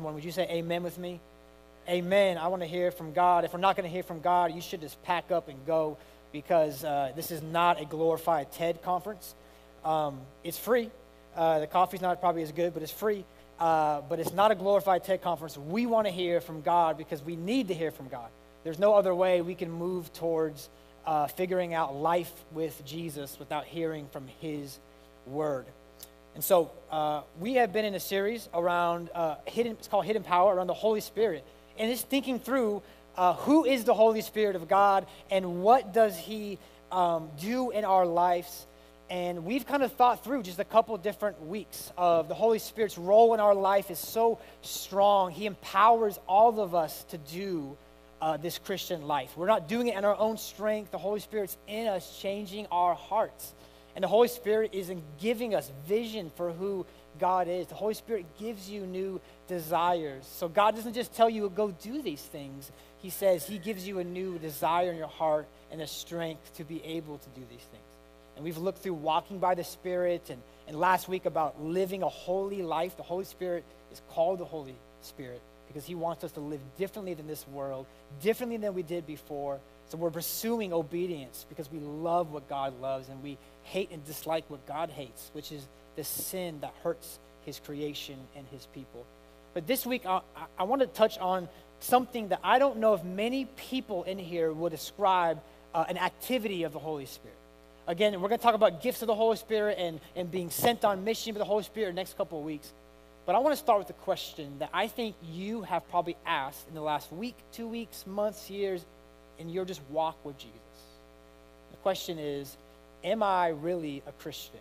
this morning, would you say amen with me? Amen. I want to hear from God. If we're not going to hear from God, you should just pack up and go, because this is not a glorified TED conference. It's free. The coffee's not probably as good, but it's free. But it's not a glorified TED conference. We want to hear from God because we need to hear from God. There's no other way we can move towards figuring out life with Jesus without hearing from his word. And so we have been in a series around, it's called Hidden Power, around the Holy Spirit. And it's thinking through who is the Holy Spirit of God and what does he do in our lives. And we've kind of thought through just a couple different weeks of the Holy Spirit's role in our life is so strong. He empowers all of us to do this Christian life. We're not doing it in our own strength. The Holy Spirit's in us, changing our hearts. And the Holy Spirit is in giving us vision for who God is. The Holy Spirit gives you new desires. So God doesn't just tell you, go do these things. He says he gives you a new desire in your heart and the strength to be able to do these things. And we've looked through walking by the Spirit and last week about living a holy life. The Holy Spirit is called the Holy Spirit because he wants us to live differently than this world, differently than we did before. So we're pursuing obedience because we love what God loves and we hate and dislike what God hates, which is the sin that hurts his creation and his people. But this week, I want to touch on something that I don't know if many people in here will describe an activity of the Holy Spirit. Again, we're going to talk about gifts of the Holy Spirit and being sent on mission by the Holy Spirit in the next couple of weeks. But I want to start with a question that I think you have probably asked in the last week, 2 weeks, months, years, in your just walk with Jesus. The question is, am I really a Christian?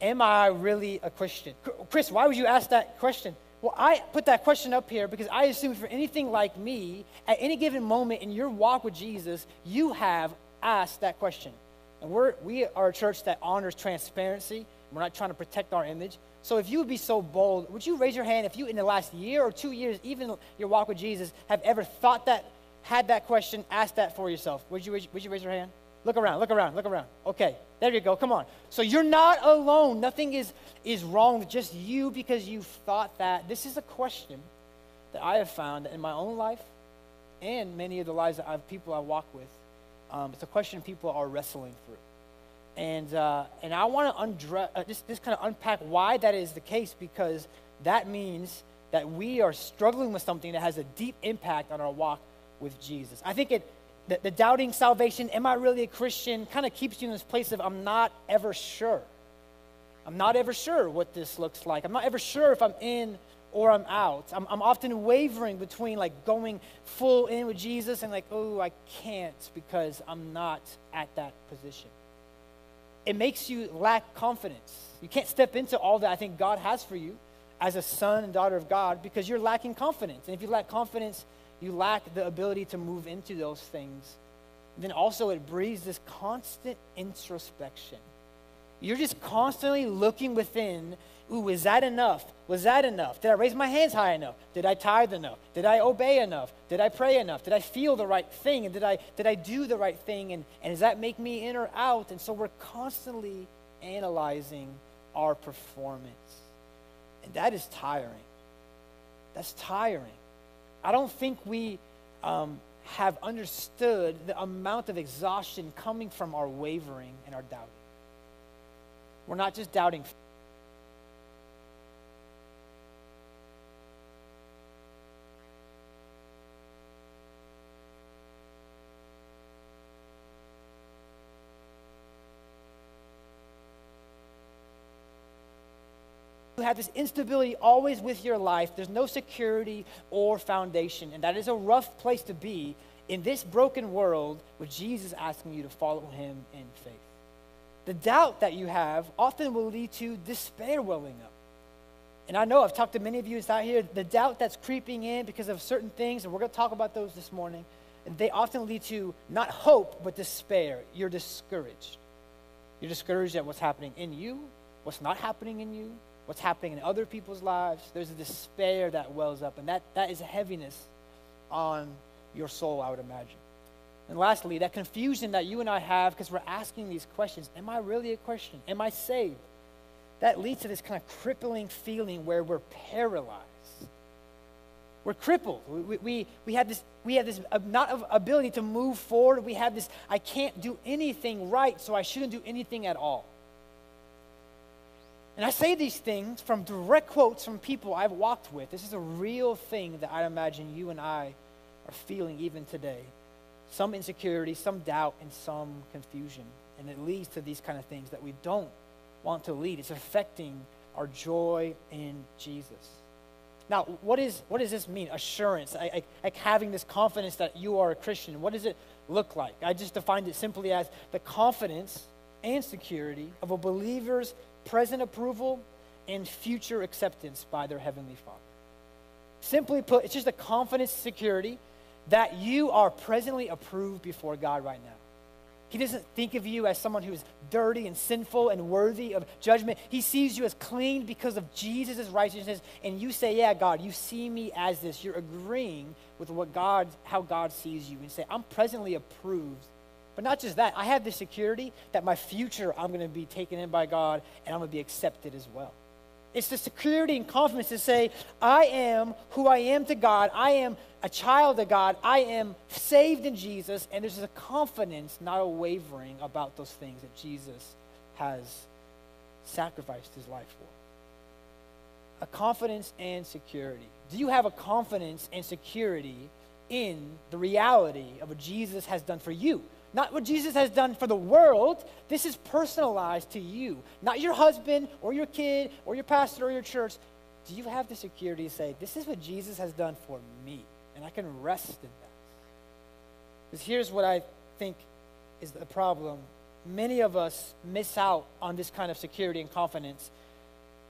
Am I really a Christian? Chris, why would you ask that question? Well, I put that question up here because I assume for anything like me, at any given moment in your walk with Jesus, you have asked that question. And we are a church that honors transparency. We're not trying to protect our image. So if you would be so bold, would you raise your hand if you in the last year or 2 years, even your walk with Jesus, have ever thought that, had that question, asked that for yourself? Would you raise your hand? Look around, look around, look around. Okay, there you go, come on. So you're not alone. Nothing is wrong with just you because you've thought that. This is a question that I have found in my own life and many of the lives of people I walk with. It's a question people are wrestling through. And I want to just kind of unpack why that is the case, because that means that we are struggling with something that has a deep impact on our walk with Jesus. I think the doubting salvation, am I really a Christian, kind of keeps you in this place of I'm not ever sure. I'm not ever sure what this looks like. I'm not ever sure if I'm in or I'm out. I'm often wavering between like going full in with Jesus and like, oh, I can't because I'm not at that position. It makes you lack confidence. You can't step into all that I think God has for you as a son and daughter of God because you're lacking confidence. And if you lack confidence, you lack the ability to move into those things. And then also it breeds this constant introspection. You're just constantly looking within. Ooh, is that enough? Was that enough? Did I raise my hands high enough? Did I tithe enough? Did I obey enough? Did I pray enough? Did I feel the right thing? And did I do the right thing? And does that make me in or out? And so we're constantly analyzing our performance. And that is tiring. That's tiring. I don't think we have understood the amount of exhaustion coming from our wavering and our doubting. We're not just doubting. You have this instability always with your life. There's no security or foundation, and that is a rough place to be in this broken world with Jesus asking you to follow him in faith. The doubt that you have often will lead to despair welling up. And I know I've talked to many of you out here, the doubt that's creeping in because of certain things, and we're going to talk about those this morning, and they often lead to not hope, but despair. You're discouraged. You're discouraged at what's happening in you, what's not happening in you, what's happening in other people's lives. There's a despair that wells up, and that is a heaviness on your soul, I would imagine. And lastly, that confusion that you and I have because we're asking these questions. Am I really a Christian? Am I saved? that leads to this kind of crippling feeling where we're paralyzed. We're crippled. We have this not ability to move forward. We have this, I can't do anything right, so I shouldn't do anything at all. And I say these things from direct quotes from people I've walked with. This is a real thing that I imagine you and I are feeling even today. Some insecurity, some doubt, and some confusion. And it leads to these kind of things that we don't want to lead. It's affecting our joy in Jesus. Now, what does this mean? Assurance, like having this confidence that you are a Christian. What does it look like? I just defined it simply as the confidence and security of a believer's present approval and future acceptance by their Heavenly Father. Simply put, it's just the confidence, security that you are presently approved before God right now. He doesn't think of you as someone who is dirty and sinful and worthy of judgment. He sees you as clean because of Jesus' righteousness, and you say, yeah, God, you see me as this. You're agreeing with how God sees you, and say, I'm presently approved. But not just that, I have the security that my future, I'm going to be taken in by God, and I'm going to be accepted as well. It's the security and confidence to say, I am who I am to God. I am a child of God. I am saved in Jesus. And there's a confidence, not a wavering, about those things that Jesus has sacrificed his life for. A confidence and security. Do you have a confidence and security in the reality of what Jesus has done for you? Not what Jesus has done for the world. This is personalized to you. Not your husband or your kid or your pastor or your church. Do you have the security to say, this is what Jesus has done for me, and I can rest in that? Because here's what I think is the problem. Many of us miss out on this kind of security and confidence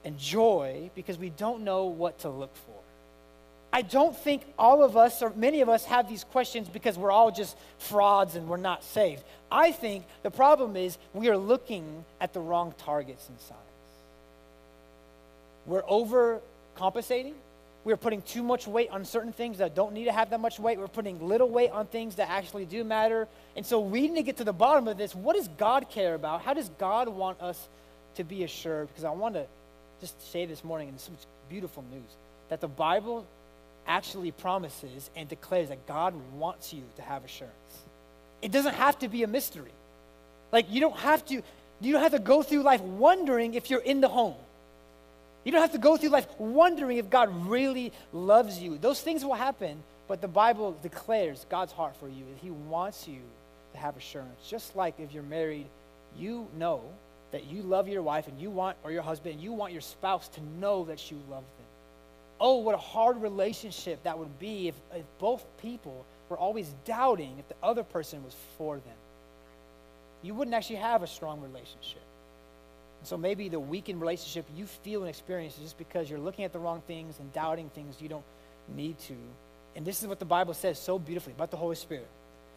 and joy because we don't know what to look for. I don't think all of us or many of us have these questions because we're all just frauds and we're not saved. I think the problem is we are looking at the wrong targets and signs. We're overcompensating. We're putting too much weight on certain things that don't need to have that much weight. We're putting little weight on things that actually do matter. And so we need to get to the bottom of this. What does God care about? How does God want us to be assured? Because I want to just say this morning, and some beautiful news, that the Bible actually promises and declares that God wants you to have assurance. It doesn't have to be a mystery. Like, you don't have to go through life wondering if you're in the home. You don't have to go through life wondering if God really loves you. Those things will happen, but the Bible declares God's heart for you, that he wants you to have assurance. Just like if you're married, you know that you love your wife and you want, or your husband, and you want your spouse to know that you love them. Oh, what a hard relationship that would be if both people were always doubting if the other person was for them. You wouldn't actually have a strong relationship. And so maybe the weakened relationship you feel and experience is just because you're looking at the wrong things and doubting things you don't need to. And this is what the Bible says so beautifully about the Holy Spirit.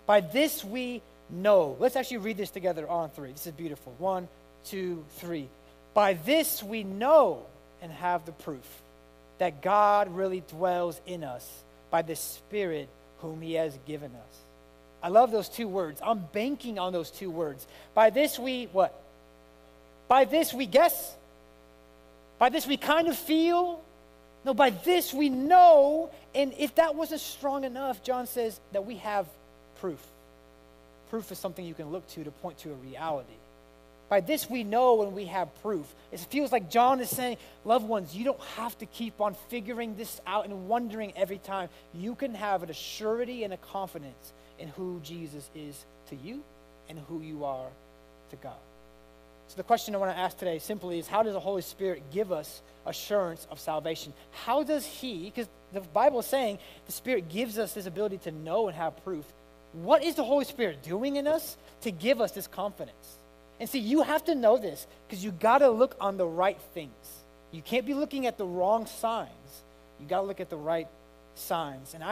By this we know. Let's actually read this together on three. This is beautiful. 1, 2, 3. By this we know and have the proof that God really dwells in us by the Spirit whom he has given us. I love those two words. I'm banking on those two words. By this we what? By this we guess? By this we kind of feel? No, by this we know. And if that wasn't strong enough, John says that we have proof. Proof is something you can look to point to a reality. By this we know and we have proof. It feels like John is saying, loved ones, you don't have to keep on figuring this out and wondering every time. You can have an assurity and a confidence in who Jesus is to you and who you are to God. So the question I want to ask today simply is, how does the Holy Spirit give us assurance of salvation? How does he, because the Bible is saying the Spirit gives us this ability to know and have proof. What is the Holy Spirit doing in us to give us this confidence? And see, you have to know this because you got to look on the right things. You can't be looking at the wrong signs. You got to look at the right signs. And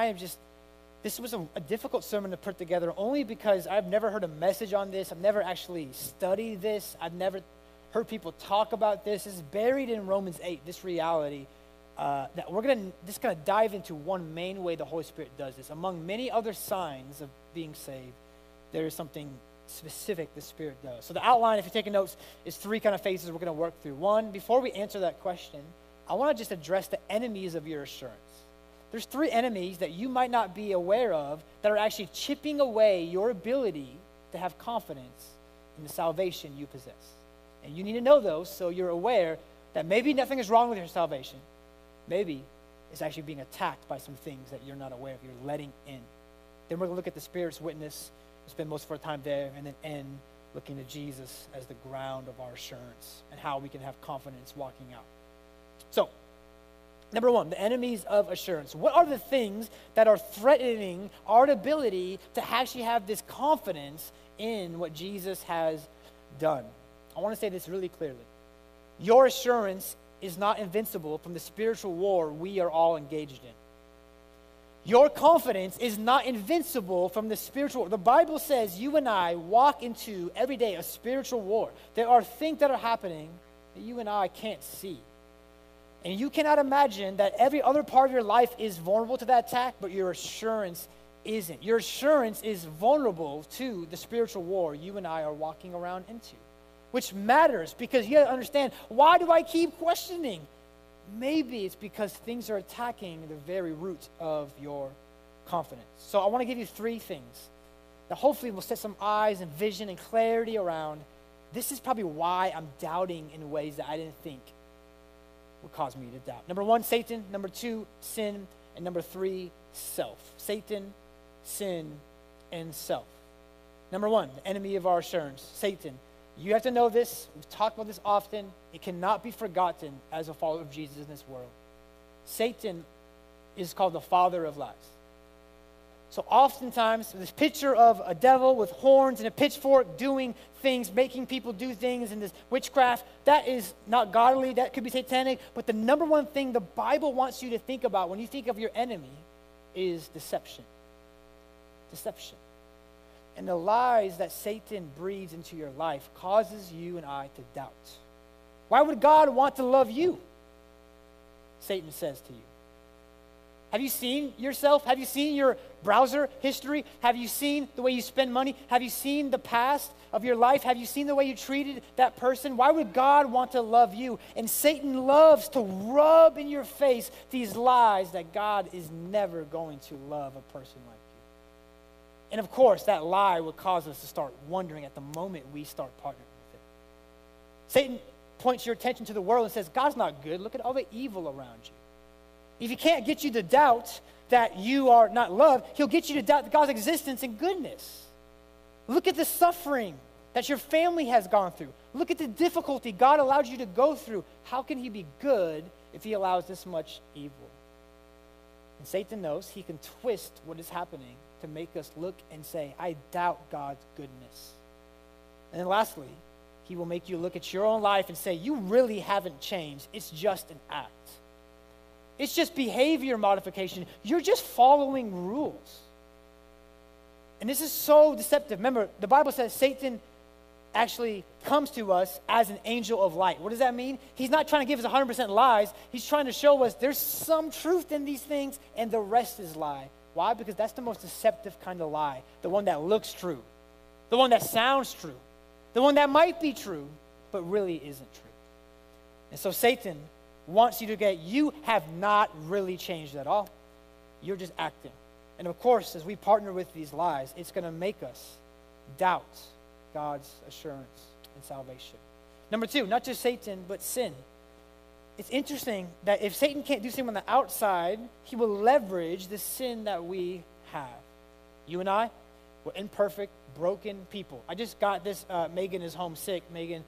this was a difficult sermon to put together only because I've never heard a message on this. I've never actually studied this. I've never heard people talk about this. It's buried in Romans 8, this reality that we're going to just kind of dive into one main way the Holy Spirit does this. Among many other signs of being saved, there is something specific the Spirit does. So the outline, if you're taking notes, is three kind of phases we're going to work through. One, before we answer that question, I want to just address the enemies of your assurance. There's three enemies that you might not be aware of that are actually chipping away your ability to have confidence in the salvation you possess. And you need to know those so you're aware that maybe nothing is wrong with your salvation. Maybe it's actually being attacked by some things that you're not aware of, you're letting in. Then we're going to look at the Spirit's witness, we'll spend most of our time there, and then end looking to Jesus as the ground of our assurance and how we can have confidence walking out. So, number one, the enemies of assurance. What are the things that are threatening our ability to actually have this confidence in what Jesus has done? I want to say this really clearly. Your assurance is not invincible from the spiritual war we are all engaged in. Your confidence is not invincible from the spiritual war. The Bible says you and I walk into every day a spiritual war. There are things that are happening that you and I can't see. And you cannot imagine that every other part of your life is vulnerable to that attack, but your assurance isn't. Your assurance is vulnerable to the spiritual war you and I are walking around into, which matters because you have to understand, why do I keep questioning? Maybe it's because things are attacking the very root of your confidence. So I want to give you three things that hopefully will set some eyes and vision and clarity around. This is probably why I'm doubting in ways that I didn't think would cause me to doubt. Number one, Satan. Number two, sin. And number three, self. Satan, sin, and self. Number one, the enemy of our assurance, Satan. You have to know this. We've talked about this often. It cannot be forgotten as a follower of Jesus in this world. Satan is called the father of lies. So oftentimes, this picture of a devil with horns and a pitchfork doing things, making people do things, and this witchcraft, that is not godly, that could be satanic. But the number one thing the Bible wants you to think about when you think of your enemy is deception. Deception. And the lies that Satan breathes into your life causes you and I to doubt. Why would God want to love you? Satan says to you. Have you seen yourself? Have you seen your browser history? Have you seen the way you spend money? Have you seen the past of your life? Have you seen the way you treated that person? Why would God want to love you? And Satan loves to rub in your face these lies that God is never going to love a person like you. And of course, that lie will cause us to start wondering at the moment we start partnering with it. Satan points your attention to the world and says, God's not good. Look at all the evil around you. If he can't get you to doubt that you are not loved, he'll get you to doubt God's existence and goodness. Look at the suffering that your family has gone through. Look at the difficulty God allowed you to go through. How can he be good if he allows this much evil? And Satan knows he can twist what is happening to make us look and say, I doubt God's goodness. And then lastly, he will make you look at your own life and say, you really haven't changed. It's just an act. It's just behavior modification. You're just following rules. And this is so deceptive. Remember, the Bible says Satan actually comes to us as an angel of light. What does that mean? He's not trying to give us 100% lies. He's trying to show us there's some truth in these things and the rest is lie. Why? Because that's the most deceptive kind of lie. The one that looks true. The one that sounds true. The one that might be true, but really isn't true. And so Satan wants you to get, you have not really changed at all. You're just acting. And of course, as we partner with these lies, it's going to make us doubt God's assurance and salvation. Number two, not just Satan, but sin. It's interesting that if Satan can't do something on the outside, he will leverage the sin that we have. You and I, we're imperfect, broken people. I just got this, Megan is homesick, Megan,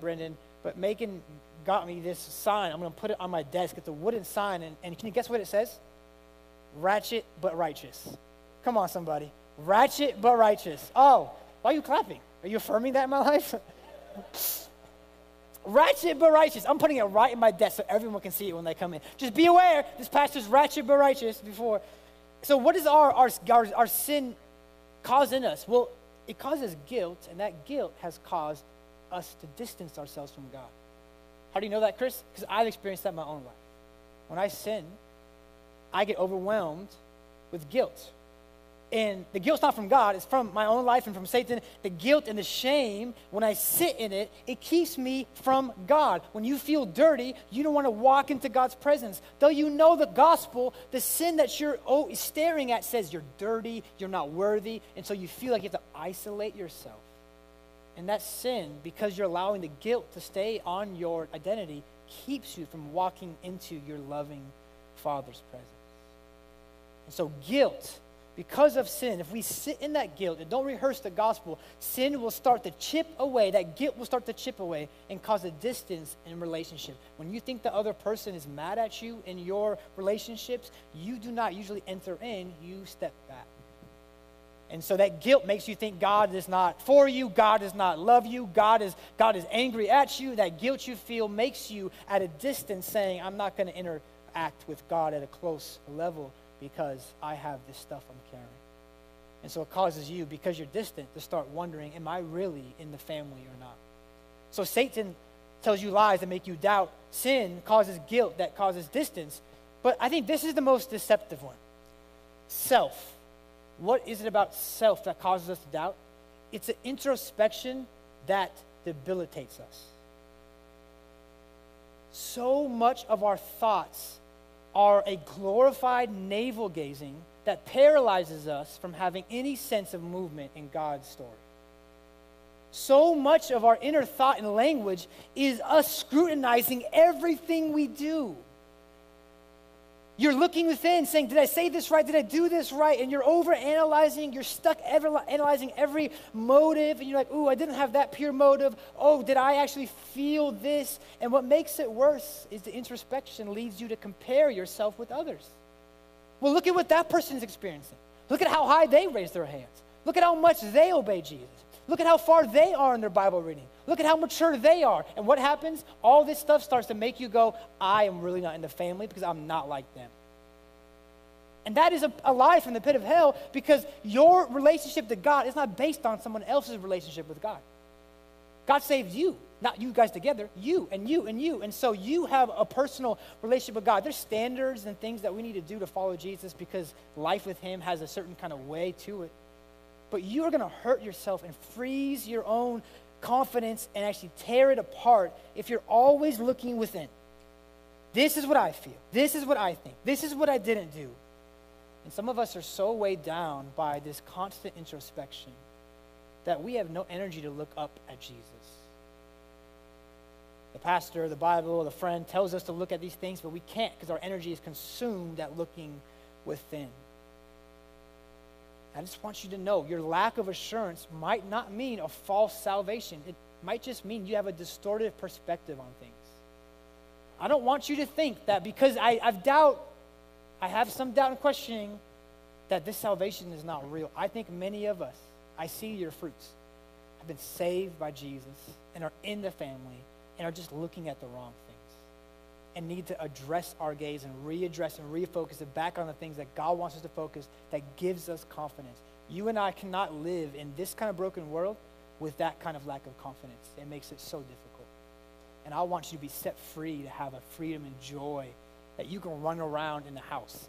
Brendan, but Megan got me this sign. I'm going to put it on my desk. It's a wooden sign, and can you guess what it says? Ratchet but righteous. Come on, somebody. Ratchet but righteous. Oh, why are you clapping? Are you affirming that in my life? Ratchet but righteous. I'm putting it right in my desk so everyone can see it when they come in. Just be aware, this pastor's ratchet but righteous before. So what does our sin cause in us? Well, it causes guilt, and that guilt has caused us to distance ourselves from God. How do you know that, Chris? Because I've experienced that in my own life. When I sin, I get overwhelmed with guilt. And the guilt's not from God. It's from my own life and from Satan. The guilt and the shame, when I sit in it, it keeps me from God. When you feel dirty, you don't want to walk into God's presence. Though you know the gospel, the sin that you're staring at says you're dirty, you're not worthy, and so you feel like you have to isolate yourself. And that sin, because you're allowing the guilt to stay on your identity, keeps you from walking into your loving Father's presence. And so guilt... because of sin, if we sit in that guilt and don't rehearse the gospel, sin will start to chip away. That guilt will start to chip away and cause a distance in relationship. When you think the other person is mad at you in your relationships, you do not usually enter in, you step back. And so that guilt makes you think God is not for you, God does not love you, God is angry at you. That guilt you feel makes you at a distance saying, I'm not going to interact with God at a close level, because I have this stuff I'm carrying. And so it causes you, because you're distant, to start wondering, am I really in the family or not? So Satan tells you lies that make you doubt. Sin causes guilt that causes distance. But I think this is the most deceptive one. Self. What is it about self that causes us to doubt? It's an introspection that debilitates us. So much of our thoughts are a glorified navel-gazing that paralyzes us from having any sense of movement in God's story. So much of our inner thought and language is us scrutinizing everything we do. You're looking within saying, did I say this right? Did I do this right? And you're over-analyzing. You're stuck analyzing every motive. And you're like, ooh, I didn't have that pure motive. Oh, did I actually feel this? And what makes it worse is the introspection leads you to compare yourself with others. Well, look at what that person's experiencing. Look at how high they raise their hands. Look at how much they obey Jesus. Look at how far they are in their Bible reading. Look at how mature they are. And what happens? All this stuff starts to make you go, I am really not in the family because I'm not like them. And that is a lie from the pit of hell, because your relationship to God is not based on someone else's relationship with God. God saved you, not you guys together, you and you and you. And so you have a personal relationship with God. There's standards and things that we need to do to follow Jesus, because life with him has a certain kind of way to it. But you're going to hurt yourself and freeze your own confidence and actually tear it apart if you're always looking within. This is what I feel. This is what I think. This is what I didn't do. And some of us are so weighed down by this constant introspection that we have no energy to look up at Jesus. The pastor, the Bible, the friend tells us to look at these things, but we can't, because our energy is consumed at looking within. I just want you to know your lack of assurance might not mean a false salvation. It might just mean you have a distorted perspective on things. I don't want you to think that because I have some doubt and questioning, that this salvation is not real. I think many of us, I see your fruits, have been saved by Jesus and are in the family and are just looking at the wrong things, and need to address our gaze and readdress and refocus it back on the things that God wants us to focus, that gives us confidence. You and I cannot live in this kind of broken world with that kind of lack of confidence. It makes it so difficult. And I want you to be set free to have a freedom and joy that you can run around in the house.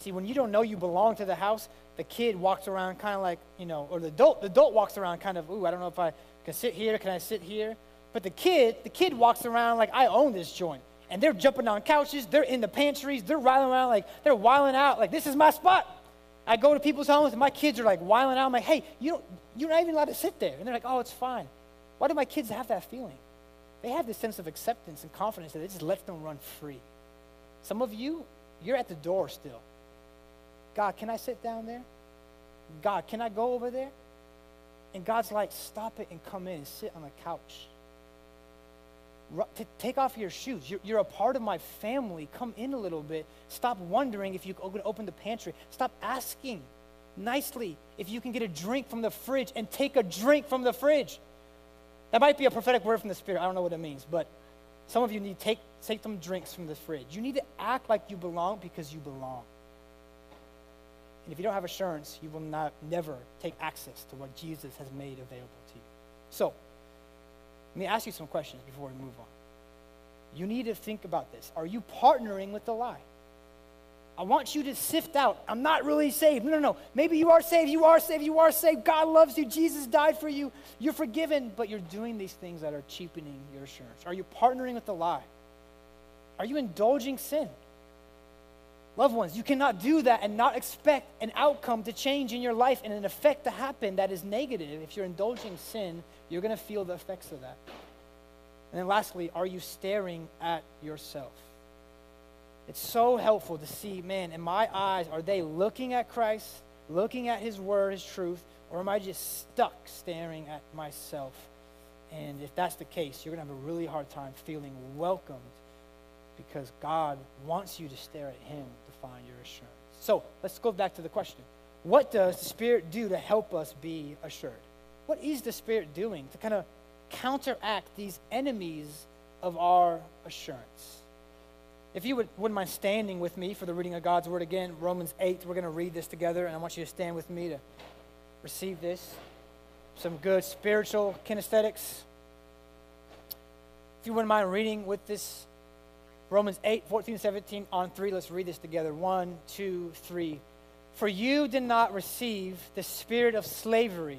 See, when you don't know you belong to the house, the kid walks around kind of like, or the adult walks around kind of, ooh, I don't know if I can sit here, can I sit here? But the kid walks around like, I own this joint. And they're jumping on couches, they're in the pantries, they're riding around like, they're wilding out, like, this is my spot. I go to people's homes and my kids are like wilding out. I'm like, hey, you're not even allowed to sit there. And they're like, oh, it's fine. Why do my kids have that feeling? They have this sense of acceptance and confidence that it just lets them run free. Some of you, you're at the door still. God, can I sit down there? God, can I go over there? And God's like, stop it and come in and sit on the couch. Take off your shoes. You're a part of my family. Come in a little bit. Stop wondering if you can open the pantry. Stop asking nicely if you can get a drink from the fridge, and take a drink from the fridge. That might be a prophetic word from the Spirit. I don't know what it means, but some of you need to take some drinks from the fridge. You need to act like you belong, because you belong. And if you don't have assurance, you will never take access to what Jesus has made available to you. So, let me ask you some questions before we move on. You need to think about this. Are you partnering with the lie? I want you to sift out, I'm not really saved. No. Maybe you are saved, you are saved. God loves you, Jesus died for you, you're forgiven, but you're doing these things that are cheapening your assurance. Are you partnering with the lie? Are you indulging sin? Loved ones, you cannot do that and not expect an outcome to change in your life and an effect to happen that is negative. If you're indulging sin, you're going to feel the effects of that. And then lastly, are you staring at yourself? It's so helpful to see, man, in my eyes, are they looking at Christ, looking at his word, his truth, or am I just stuck staring at myself? And if that's the case, you're going to have a really hard time feeling welcomed because God wants you to stare at him to find your assurance. So let's go back to the question. What does the Spirit do to help us be assured? What is the Spirit doing to kind of counteract these enemies of our assurance? If you wouldn't mind standing with me for the reading of God's word again, Romans 8, we're going to read this together, and I want you to stand with me to receive this. Some good spiritual kinesthetics. If you wouldn't mind reading with this, Romans 8, 14, 17 on 3, let's read this together. 1, 2, 3. For you did not receive the spirit of slavery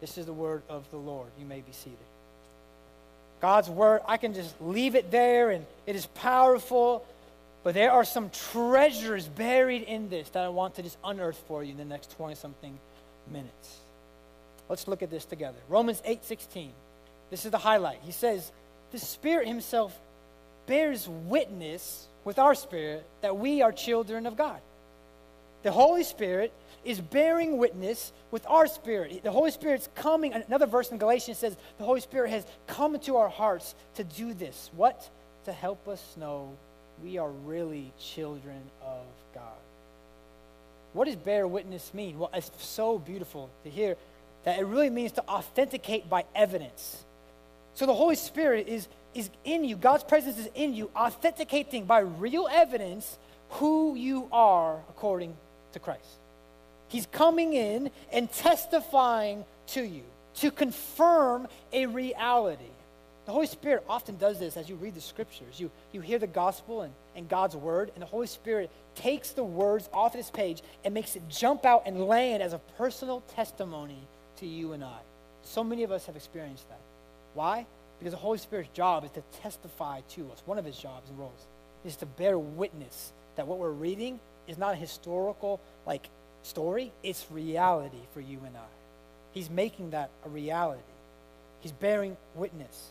This is the word of the Lord. You may be seated. God's word, I can just leave it there, and it is powerful. But there are some treasures buried in this that I want to just unearth for you in the next 20-something minutes. Let's look at this together. Romans 8:16. This is the highlight. He says, the Spirit himself bears witness with our spirit that we are children of God. The Holy Spirit is bearing witness with our spirit. The Holy Spirit's coming. Another verse in Galatians says the Holy Spirit has come into our hearts to do this. What? To help us know we are really children of God. What does bear witness mean? Well, it's so beautiful to hear that it really means to authenticate by evidence. So the Holy Spirit is in you. God's presence is in you, authenticating by real evidence who you are according to Christ. He's coming in and testifying to you to confirm a reality. The Holy Spirit often does this as you read the scriptures. You hear the gospel and God's word, and the Holy Spirit takes the words off this page and makes it jump out and land as a personal testimony to you and I. So many of us have experienced that. Why? Because the Holy Spirit's job is to testify to us. One of his jobs and roles is to bear witness that what we're reading is not a historical, like, story. It's reality for you and I. He's making that a reality. He's bearing witness.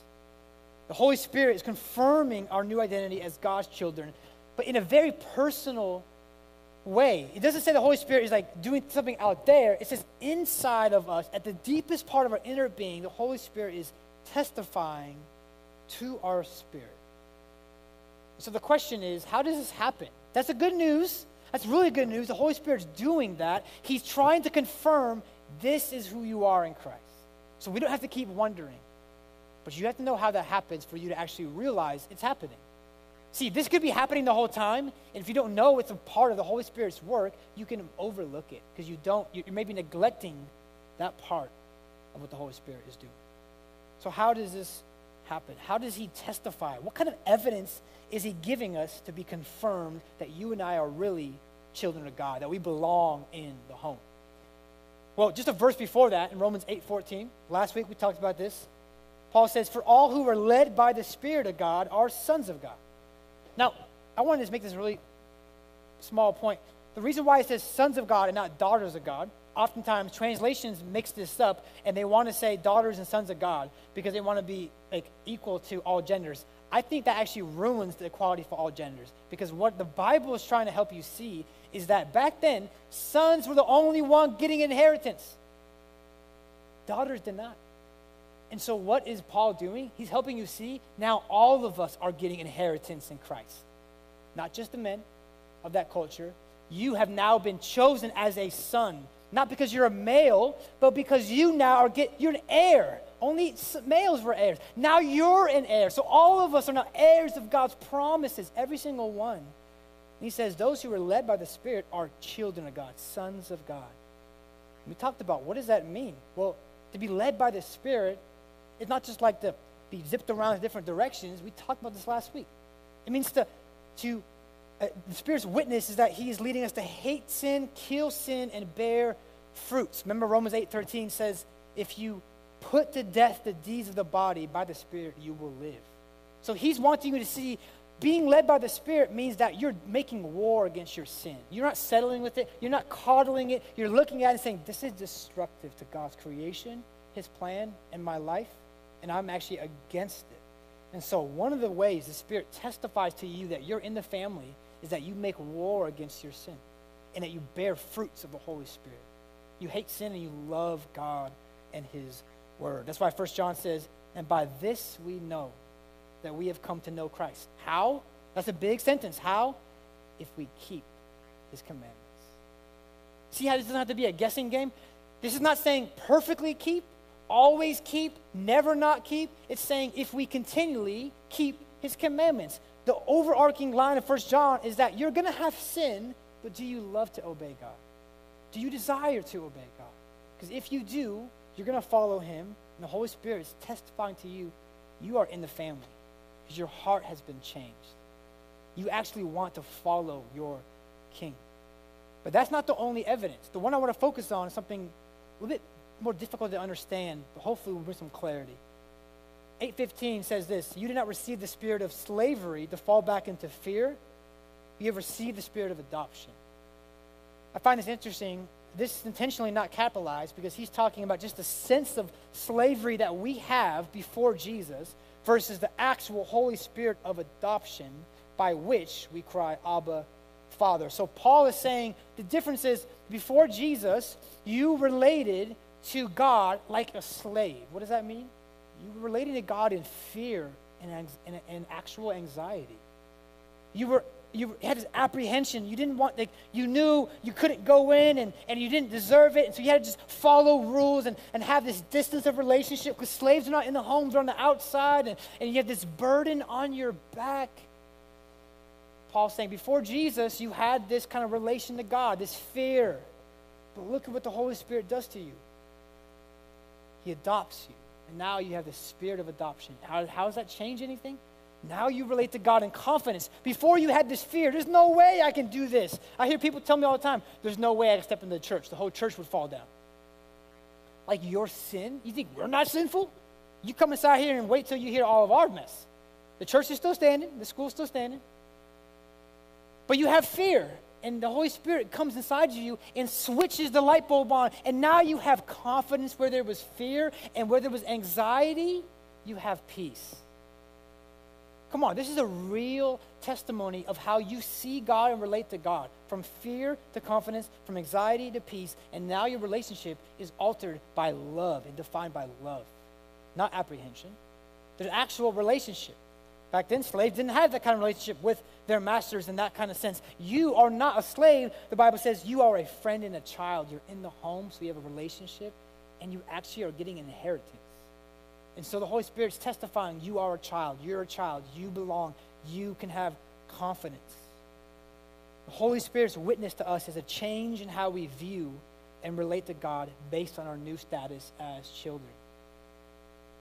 The Holy Spirit is confirming our new identity as God's children, but in a very personal way. It doesn't say the Holy Spirit is like doing something out there. It says inside of us, at the deepest part of our inner being, the Holy Spirit is testifying to our spirit. So the question is, how does this happen? That's the good news. That's really good news. The Holy Spirit's doing that. He's trying to confirm this is who you are in Christ. So we don't have to keep wondering. But you have to know how that happens for you to actually realize it's happening. See, this could be happening the whole time, and if you don't know it's a part of the Holy Spirit's work, you can overlook it because you're maybe neglecting that part of what the Holy Spirit is doing. So how does this happen? How does he testify? What kind of evidence is he giving us to be confirmed that you and I are really children of God, that we belong in the home? Well, just a verse before that in Romans 8:14. Last week we talked about this. Paul says, for all who are led by the Spirit of God are sons of God. Now, I want to just make this really small point. The reason why it says sons of God and not daughters of God, oftentimes translations mix this up and they want to say daughters and sons of God because they want to be like equal to all genders. I think that actually ruins the equality for all genders, because what the Bible is trying to help you see is that back then, sons were the only one getting inheritance. Daughters did not. And so what is Paul doing? He's helping you see now all of us are getting inheritance in Christ. Not just the men of that culture, you have now been chosen as a son. Not because you're a male, but because you now you're an heir. Only males were heirs. Now you're an heir. So all of us are now heirs of God's promises, every single one. And he says those who are led by the Spirit are children of God, sons of God. And we talked about, what does that mean? Well, to be led by the Spirit, it's not just like to be zipped around in different directions. We talked about this last week. It means to the Spirit's witness is that he is leading us to hate sin, kill sin, and bear fruits. Remember Romans 8:13 says, if you put to death the deeds of the body by the Spirit, you will live. So he's wanting you to see being led by the Spirit means that you're making war against your sin. You're not settling with it. You're not coddling it. You're looking at it and saying, this is destructive to God's creation, his plan, and my life, and I'm actually against it. And so one of the ways the Spirit testifies to you that you're in the family is that you make war against your sin and that you bear fruits of the Holy Spirit. You hate sin and you love God and his word. That's why 1 John says, and by this we know that we have come to know Christ. How? That's a big sentence. How? If we keep his commandments. See how this doesn't have to be a guessing game? This is not saying perfectly keep, always keep, never not keep. It's saying if we continually keep his commandments. The overarching line of 1 John is that you're going to have sin, but do you love to obey God? Do you desire to obey God? Because if you do, you're going to follow him, and the Holy Spirit is testifying to you, you are in the family because your heart has been changed. You actually want to follow your king. But that's not the only evidence. The one I want to focus on is something a little bit more difficult to understand, but hopefully we'll bring some clarity. 8:15 says this, you did not receive the spirit of slavery to fall back into fear. You have received the spirit of adoption. I find this interesting. This is intentionally not capitalized because he's talking about just the sense of slavery that we have before Jesus versus the actual Holy Spirit of adoption by which we cry, Abba, Father. So Paul is saying the difference is before Jesus, you related to God like a slave. What does that mean? You were related to God in fear and actual anxiety. You had this apprehension. You didn't want, like, you knew you couldn't go in and you didn't deserve it. And so you had to just follow rules and have this distance of relationship because slaves are not in the homes, they're on the outside. And you have this burden on your back. Paul's saying before Jesus, you had this kind of relation to God, this fear. But look at what the Holy Spirit does to you. He adopts you. And now you have the spirit of adoption. How does that change anything? Now you relate to God in confidence. Before you had this fear, there's no way I can do this. I hear people tell me all the time, there's no way I can step into the church. The whole church would fall down. Like your sin? You think we're not sinful? You come inside here and wait till you hear all of our mess. The church is still standing. The school's still standing. But you have fear. And the Holy Spirit comes inside of you and switches the light bulb on. And now you have confidence where there was fear and where there was anxiety, you have peace. Come on, this is a real testimony of how you see God and relate to God. From fear to confidence, from anxiety to peace, and now your relationship is altered by love and defined by love, not apprehension. There's an actual relationship. Back then, slaves didn't have that kind of relationship with their masters in that kind of sense. You are not a slave. The Bible says you are a friend and a child. You're in the home, so you have a relationship, and you actually are getting an inheritance. And so the Holy Spirit's testifying, you are a child, you're a child, you belong, you can have confidence. The Holy Spirit's witness to us is a change in how we view and relate to God based on our new status as children.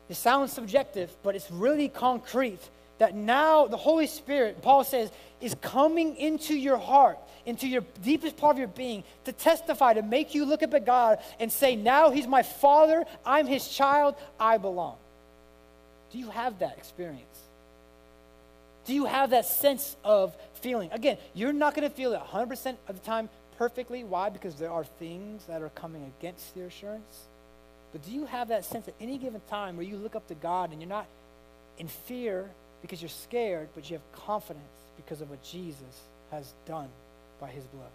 It sounds subjective, but it's really concrete that now the Holy Spirit, Paul says, is coming into your heart, into your deepest part of your being to testify, to make you look up at God and say, now he's my father, I'm his child, I belong. Do you have that experience? Do you have that sense of feeling? Again, you're not going to feel it 100% of the time perfectly. Why? Because there are things that are coming against your assurance. But do you have that sense at any given time where you look up to God and you're not in fear because you're scared, but you have confidence because of what Jesus has done by his blood?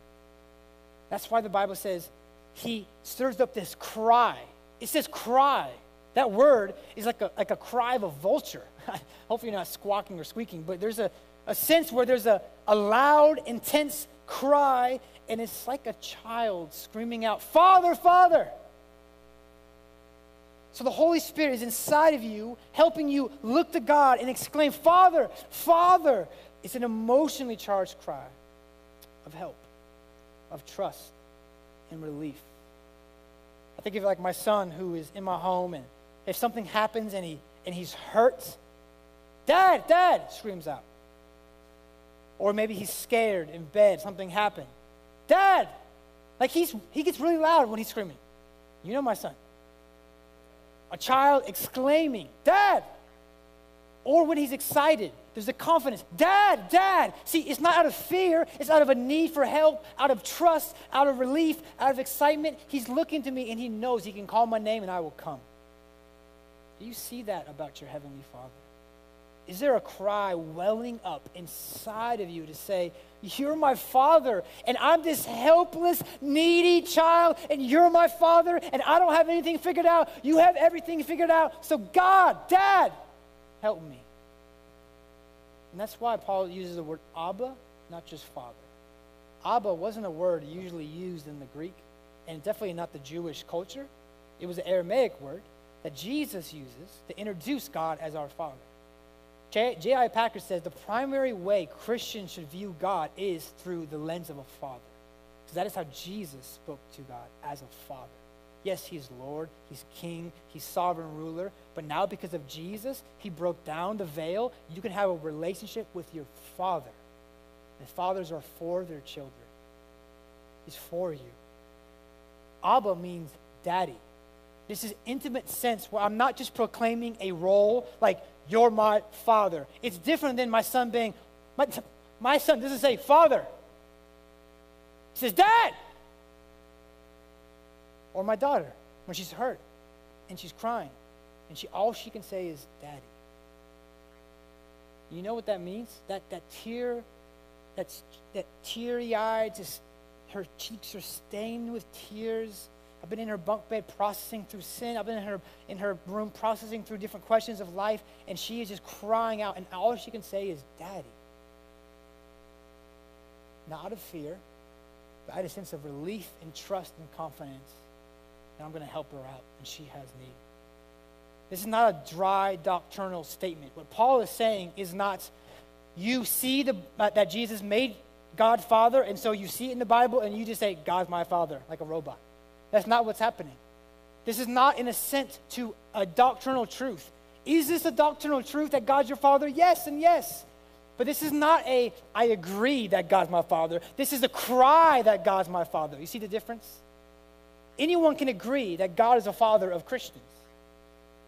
That's why the Bible says he stirs up this cry. It says cry. That word is like a cry of a vulture. Hopefully you're not squawking or squeaking, but there's a sense where there's a loud, intense cry, and it's like a child screaming out, "Father, Father!" So the Holy Spirit is inside of you, helping you look to God and exclaim, "Father, Father!" It's an emotionally charged cry of help, of trust, and relief. I think of like my son who is in my home, and if something happens and he's hurt, "Dad, Dad!" screams out. Or maybe he's scared in bed, something happened. "Dad!" Like he gets really loud when he's screaming. You know my son. A child exclaiming, "Dad!" Or when he's excited, there's the confidence, "Dad, Dad!" See, it's not out of fear, it's out of a need for help, out of trust, out of relief, out of excitement. He's looking to me and he knows he can call my name and I will come. Do you see that about your Heavenly Father? Is there a cry welling up inside of you to say, "You're my Father, and I'm this helpless, needy child, and you're my Father, and I don't have anything figured out. You have everything figured out. So God, Dad, help me." And that's why Paul uses the word Abba, not just Father. Abba wasn't a word usually used in the Greek, and definitely not the Jewish culture. It was an Aramaic word that Jesus uses to introduce God as our Father. J.I. Packer says the primary way Christians should view God is through the lens of a father. Because that is how Jesus spoke to God, as a father. Yes, he's Lord, he's King, he's sovereign ruler, but now because of Jesus, he broke down the veil. You can have a relationship with your Father. And fathers are for their children. He's for you. Abba means daddy. This is intimate sense where I'm not just proclaiming a role like, "You're my Father." It's different than my son being, my son doesn't say "Father." He says, "Dad." Or my daughter, when she's hurt and she's crying and all she can say is "Daddy." You know what that means? That teary-eyed, just her cheeks are stained with tears. I've been in her bunk bed processing through sin. I've been in her room processing through different questions of life, and she is just crying out, and all she can say is "Daddy." Not out of fear, but out of a sense of relief and trust and confidence. And I'm going to help her out, and she has need. This is not a dry doctrinal statement. What Paul is saying is not, you see that Jesus made God Father, and so you see it in the Bible, and you just say, "God's my Father," like a robot. That's not what's happening. This is not an assent to a doctrinal truth. Is this a doctrinal truth that God's your Father? Yes and yes. But this is not a, "I agree that God's my Father." This is a cry that God's my Father. You see the difference? Anyone can agree that God is a father of Christians.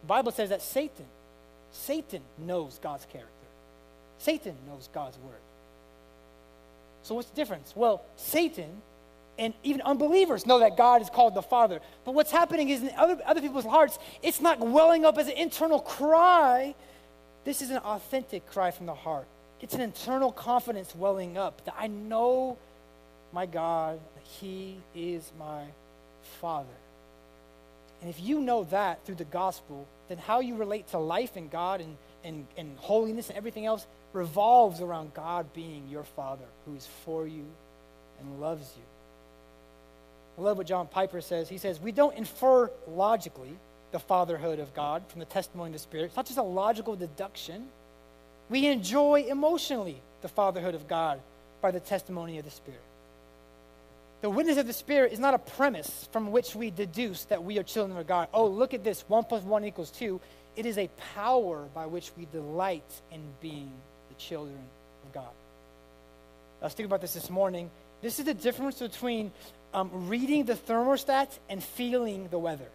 The Bible says that Satan knows God's character. Satan knows God's word. So what's the difference? Well, Satan and even unbelievers know that God is called the Father. But what's happening is in other people's hearts, it's not welling up as an internal cry. This is an authentic cry from the heart. It's an internal confidence welling up that I know my God, that He is my Father. And if you know that through the gospel, then how you relate to life and God and holiness and everything else revolves around God being your Father who is for you and loves you. I love what John Piper says. He says, "We don't infer logically the fatherhood of God from the testimony of the Spirit. It's not just a logical deduction. We enjoy emotionally the fatherhood of God by the testimony of the Spirit. The witness of the Spirit is not a premise from which we deduce that we are children of God. Oh, look at this, 1 + 1 = 2. It is a power by which we delight in being the children of God." I was thinking about this morning. This is the difference between reading the thermostat and feeling the weather.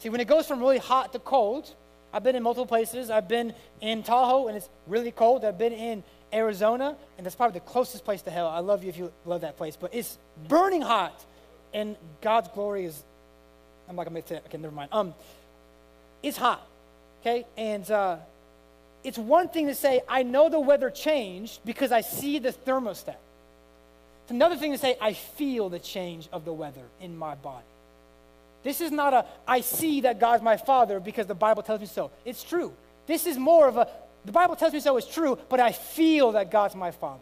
See, when it goes from really hot to cold, I've been in multiple places. I've been in Tahoe, and it's really cold. I've been in Arizona, and that's probably the closest place to hell. I love you if you love that place, but it's burning hot, and God's glory is, I'm not going to make that, okay, never mind. It's hot, okay, and it's one thing to say, I know the weather changed because I see the thermostat. It's another thing to say, I feel the change of the weather in my body. This is not a, I see that God's my Father because the Bible tells me so. It's true. This is more of a, the Bible tells me so is true, but I feel that God's my Father.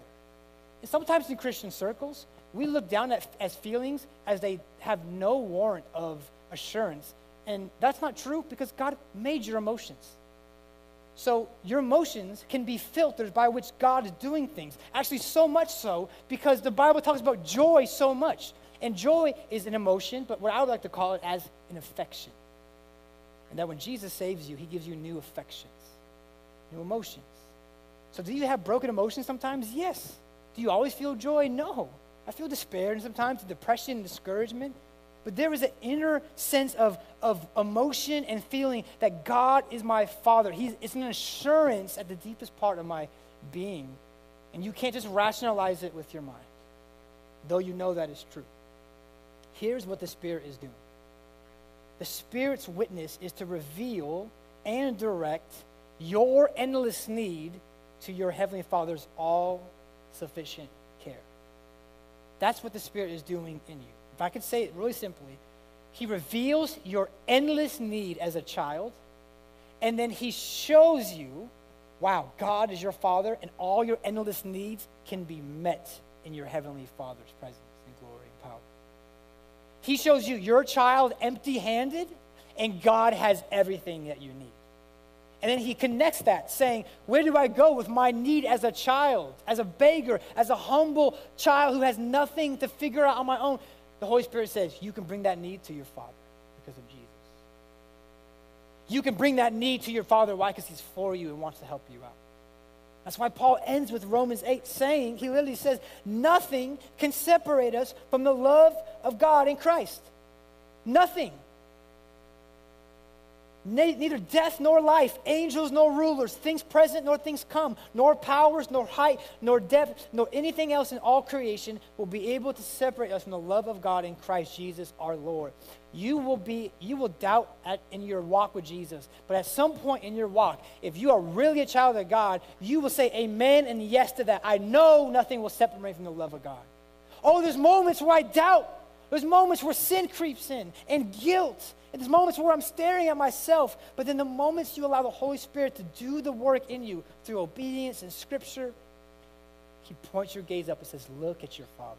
sometimes in Christian circles, we look down at as feelings as they have no warrant of assurance. And that's not true, because God made your emotions. So your emotions can be filters by which God is doing things. Actually, so much so, because the Bible talks about joy so much. And joy is an emotion, but what I would like to call it as an affection. And that when Jesus saves you, he gives you new affections, new emotions. So do you have broken emotions sometimes? Yes. Do you always feel joy? No. I feel despair and sometimes depression and discouragement. But there is an inner sense of emotion and feeling that God is my Father. It's an assurance at the deepest part of my being. And you can't just rationalize it with your mind, though you know that is true. Here's what the Spirit is doing. The Spirit's witness is to reveal and direct your endless need to your Heavenly Father's all-sufficient care. That's what the Spirit is doing in you. If I could say it really simply, he reveals your endless need as a child, and then he shows you, wow, God is your Father, and all your endless needs can be met in your Heavenly Father's presence and glory and power. He shows you your child empty-handed, and God has everything that you need. And then he connects that, saying, where do I go with my need as a child, as a beggar, as a humble child who has nothing to figure out on my own? The Holy Spirit says, you can bring that need to your Father because of Jesus. You can bring that need to your Father. Why? Because he's for you and wants to help you out. That's why Paul ends with Romans 8 saying, he literally says, nothing can separate us from the love of God in Christ. Nothing. Neither death nor life, angels nor rulers, things present nor things come, nor powers, nor height, nor depth, nor anything else in all creation will be able to separate us from the love of God in Christ Jesus our Lord. You will doubt in your walk with Jesus, but at some point in your walk, if you are really a child of God, you will say amen and yes to that. I know nothing will separate me from the love of God. Oh, there's moments where I doubt. There's moments where sin creeps in and guilt. And there's moments where I'm staring at myself. But then the moments you allow the Holy Spirit to do the work in you through obedience and Scripture, he points your gaze up and says, look at your Father.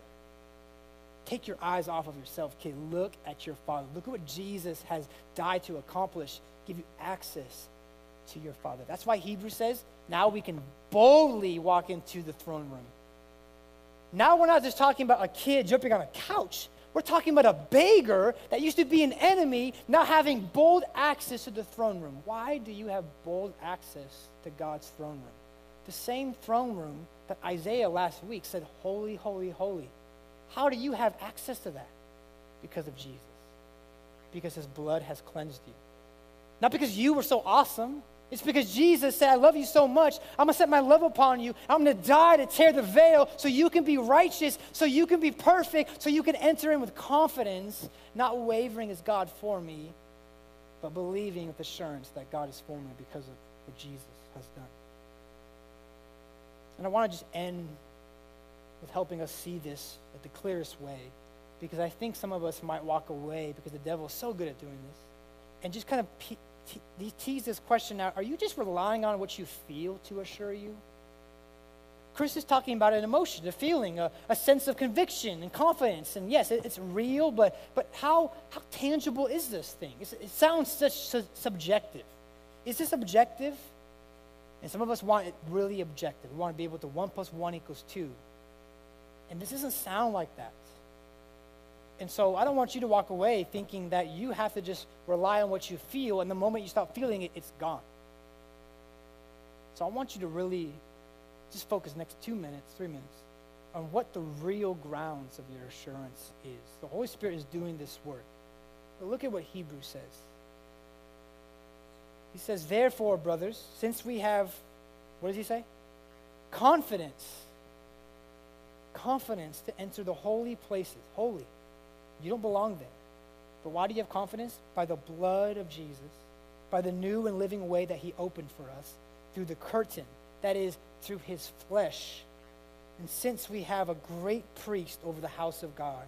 Take your eyes off of yourself, kid. Look at your Father. Look at what Jesus has died to accomplish, give you access to your Father. That's why Hebrews says, now we can boldly walk into the throne room. Now we're not just talking about a kid jumping on a couch. We're talking about a beggar that used to be an enemy, now having bold access to the throne room. Why do you have bold access to God's throne room? The same throne room that Isaiah last week said, holy, holy, holy. How do you have access to that? Because of Jesus. Because his blood has cleansed you. Not because you were so awesome. It's because Jesus said, I love you so much, I'm going to set my love upon you. I'm going to die to tear the veil so you can be righteous, so you can be perfect, so you can enter in with confidence, not wavering, as God for me, but believing with assurance that God is for me because of what Jesus has done. And I want to just end with helping us see this at the clearest way, because I think some of us might walk away, because the devil is so good at doing this, and just kind of tease this question out. Are you just relying on what you feel to assure you? Chris is talking about an emotion, a feeling, a sense of conviction and confidence. And yes, it's real, but how tangible is this thing? It sounds such subjective. Is this objective? And some of us want it really objective. We want to be able to 1 + 1 = 2. And this doesn't sound like that. And so I don't want you to walk away thinking that you have to just rely on what you feel, and the moment you stop feeling it, it's gone. So I want you to really just focus the next 2 minutes, 3 minutes, on what the real grounds of your assurance is. The Holy Spirit is doing this work. But look at what Hebrews says. He says, therefore, brothers, since we have, what does he say? Confidence to enter the holy places, holy. You don't belong there. But why do you have confidence? By the blood of Jesus, by the new and living way that he opened for us through the curtain, that is, through his flesh. And since we have a great priest over the house of God,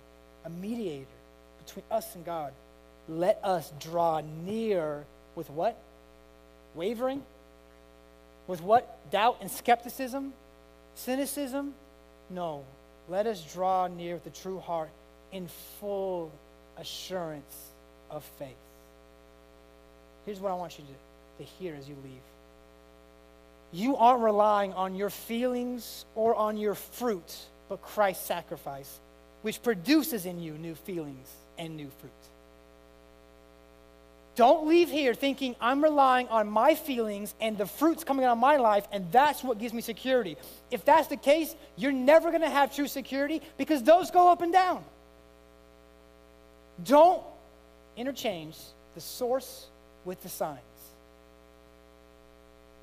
a mediator between us and God, let us draw near with what? Wavering? With what? Doubt and skepticism? Cynicism? No, let us draw near with a true heart in full assurance of faith. Here's what I want you to hear as you leave. You aren't relying on your feelings or on your fruit, but Christ's sacrifice, which produces in you new feelings and new fruit. Don't leave here thinking, I'm relying on my feelings and the fruits coming out of my life, and that's what gives me security. If that's the case, you're never going to have true security because those go up and down. Don't interchange the source with the signs.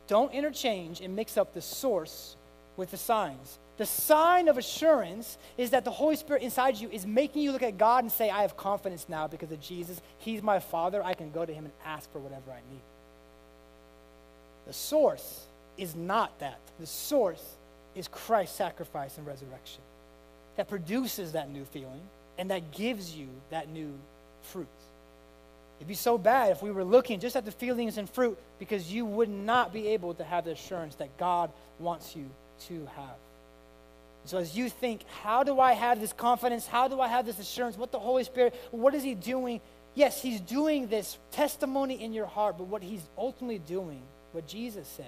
Don't interchange and mix up the source with the signs. The sign of assurance is that the Holy Spirit inside you is making you look at God and say, I have confidence now because of Jesus. He's my Father. I can go to Him and ask for whatever I need. The source is not that. The source is Christ's sacrifice and resurrection that produces that new feeling and that gives you that new fruit. It'd be so bad if we were looking just at the feelings and fruit, because you would not be able to have the assurance that God wants you to have. So as you think, how do I have this confidence? How do I have this assurance? What the Holy Spirit, what is He doing? Yes, He's doing this testimony in your heart, but what He's ultimately doing, what Jesus says,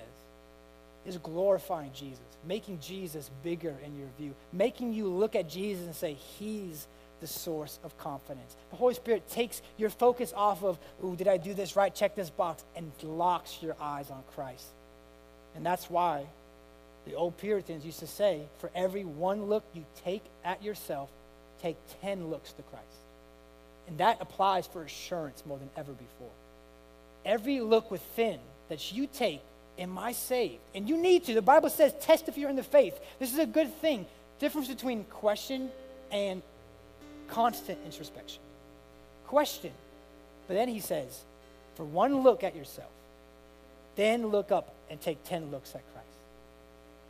is glorifying Jesus, making Jesus bigger in your view, making you look at Jesus and say, He's the source of confidence. The Holy Spirit takes your focus off of, ooh, did I do this right? Check this box, and locks your eyes on Christ. And that's why the old Puritans used to say, for every one look you take at yourself, take 10 looks to Christ. And that applies for assurance more than ever before. Every look within that you take, am I saved? And you need to. The Bible says, test if you're in the faith. This is a good thing. Difference between question and constant introspection. Question. But then he says, for one look at yourself, then look up and take 10 looks at Christ.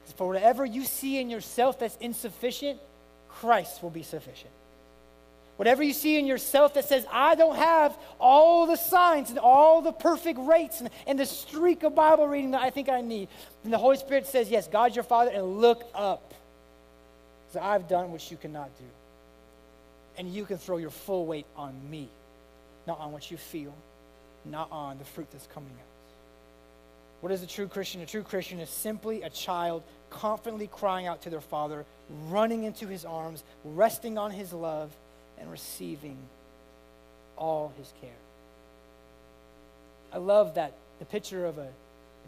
Because for whatever you see in yourself that's insufficient, Christ will be sufficient. Whatever you see in yourself that says, I don't have all the signs and all the perfect rates and the streak of Bible reading that I think I need, then the Holy Spirit says, yes, God's your Father, and look up. Because I've done what you cannot do. And you can throw your full weight on me, not on what you feel, not on the fruit that's coming out. What is a true Christian? A true Christian is simply a child confidently crying out to their Father, running into His arms, resting on His love, and receiving all His care. I love that the picture of a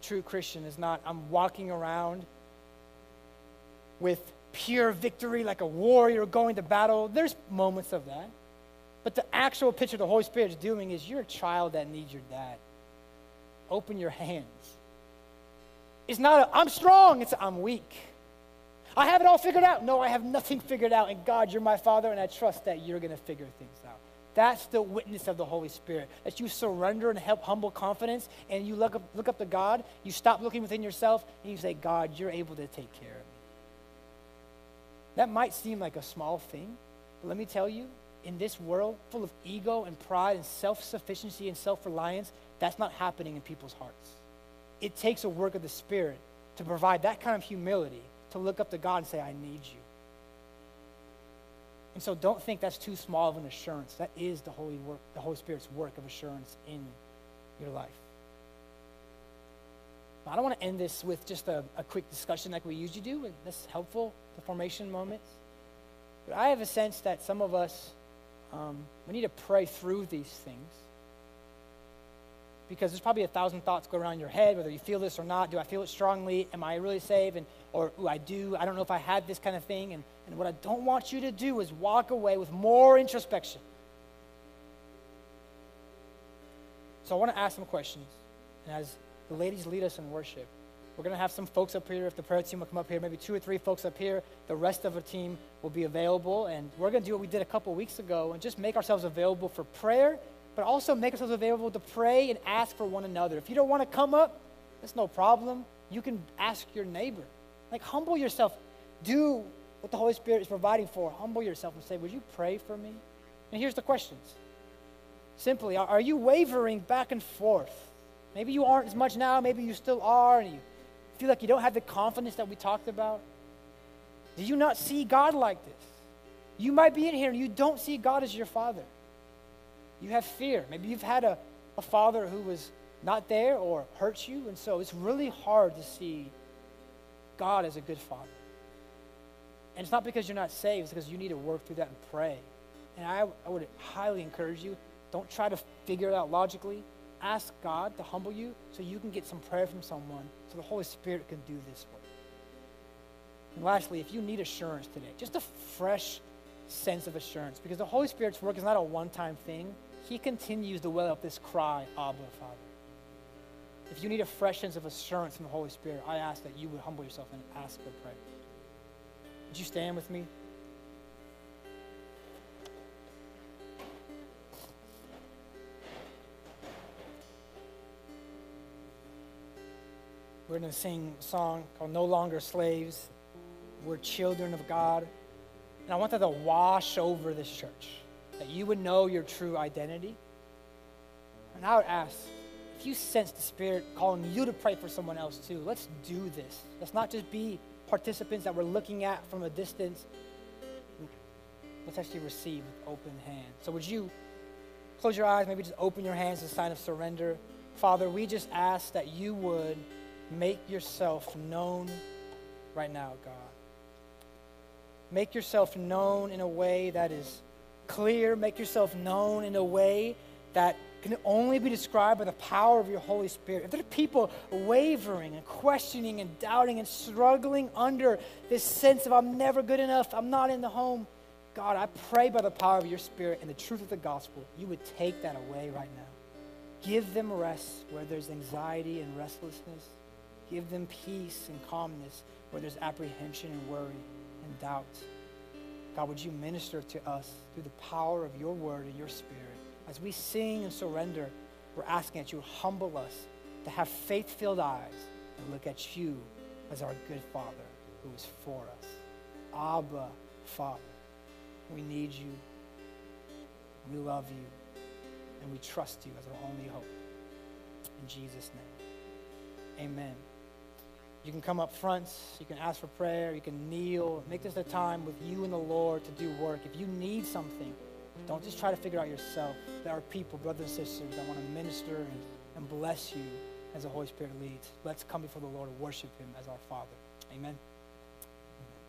true Christian is not, I'm walking around with pure victory, like a warrior going to battle. There's moments of that. But the actual picture the Holy Spirit is doing is, you're a child that needs your dad. Open your hands. It's not a, I'm strong. It's a, I'm weak. I have it all figured out. No, I have nothing figured out. And God, you're my Father, and I trust that you're going to figure things out. That's the witness of the Holy Spirit, that you surrender and help humble confidence, and you look up to God. You stop looking within yourself, and you say, God, you're able to take care of me. That might seem like a small thing, but let me tell you, in this world full of ego and pride and self-sufficiency and self-reliance, that's not happening in people's hearts. It takes a work of the Spirit to provide that kind of humility, to look up to God and say, I need you. And so don't think that's too small of an assurance. That is the Holy Spirit's work of assurance in your life. I don't want to end this with just a quick discussion like we usually do, and that's helpful, the formation moments. But I have a sense that some of us, we need to pray through these things, because there's probably 1,000 thoughts go around your head, whether you feel this or not. Do I feel it strongly? Am I really saved? Or ooh, I don't know if I had this kind of thing. And what I don't want you to do is walk away with more introspection. So I want to ask some questions, and as the ladies lead us in worship, we're going to have some folks up here. If the prayer team will come up here, maybe 2 or 3 folks up here. The rest of our team will be available. And we're going to do what we did a couple weeks ago and just make ourselves available for prayer, but also make ourselves available to pray and ask for one another. If you don't want to come up, that's no problem. You can ask your neighbor. Like, humble yourself. Do what the Holy Spirit is providing for. Humble yourself and say, would you pray for me? And here's the questions. Simply, are you wavering back and forth? Maybe you aren't as much now. Maybe you still are, and you feel like you don't have the confidence that we talked about. Do you not see God like this? You might be in here and you don't see God as your father. You have fear. Maybe you've had a father who was not there or hurt you, and so it's really hard to see God as a good father. And it's not because you're not saved, it's because you need to work through that and pray. And I would highly encourage you, don't try to figure it out logically. Ask God to humble you so you can get some prayer from someone so the Holy Spirit can do this work. And lastly, if you need assurance today, just a fresh sense of assurance, because the Holy Spirit's work is not a one-time thing. He continues to well up this cry, Abba, Father. If you need a fresh sense of assurance from the Holy Spirit, I ask that you would humble yourself and ask for prayer. Would you stand with me? We're going to sing a song called No Longer Slaves. We're children of God. And I want that to wash over this church, that you would know your true identity. And I would ask, if you sense the Spirit calling you to pray for someone else too, let's do this. Let's not just be participants that we're looking at from a distance. Let's actually receive with open hands. So would you close your eyes, maybe just open your hands as a sign of surrender. Father, we just ask that you would make yourself known right now, God. Make yourself known in a way that is clear. Make yourself known in a way that can only be described by the power of your Holy Spirit. If there are people wavering and questioning and doubting and struggling under this sense of I'm never good enough, I'm not in the home, God, I pray by the power of your Spirit and the truth of the gospel, you would take that away right now. Give them rest where there's anxiety and restlessness. Give them peace and calmness where there's apprehension and worry and doubt. God, would you minister to us through the power of your word and your Spirit? As we sing and surrender, we're asking that you humble us to have faith-filled eyes and look at you as our good Father who is for us. Abba, Father, we need you, we love you, and we trust you as our only hope. In Jesus' name, amen. You can come up front, you can ask for prayer, you can kneel. Make this a time with you and the Lord to do work. If you need something, don't just try to figure out yourself. There are people, brothers and sisters, that want to minister and bless you as the Holy Spirit leads. Let's come before the Lord and worship him as our Father. Amen.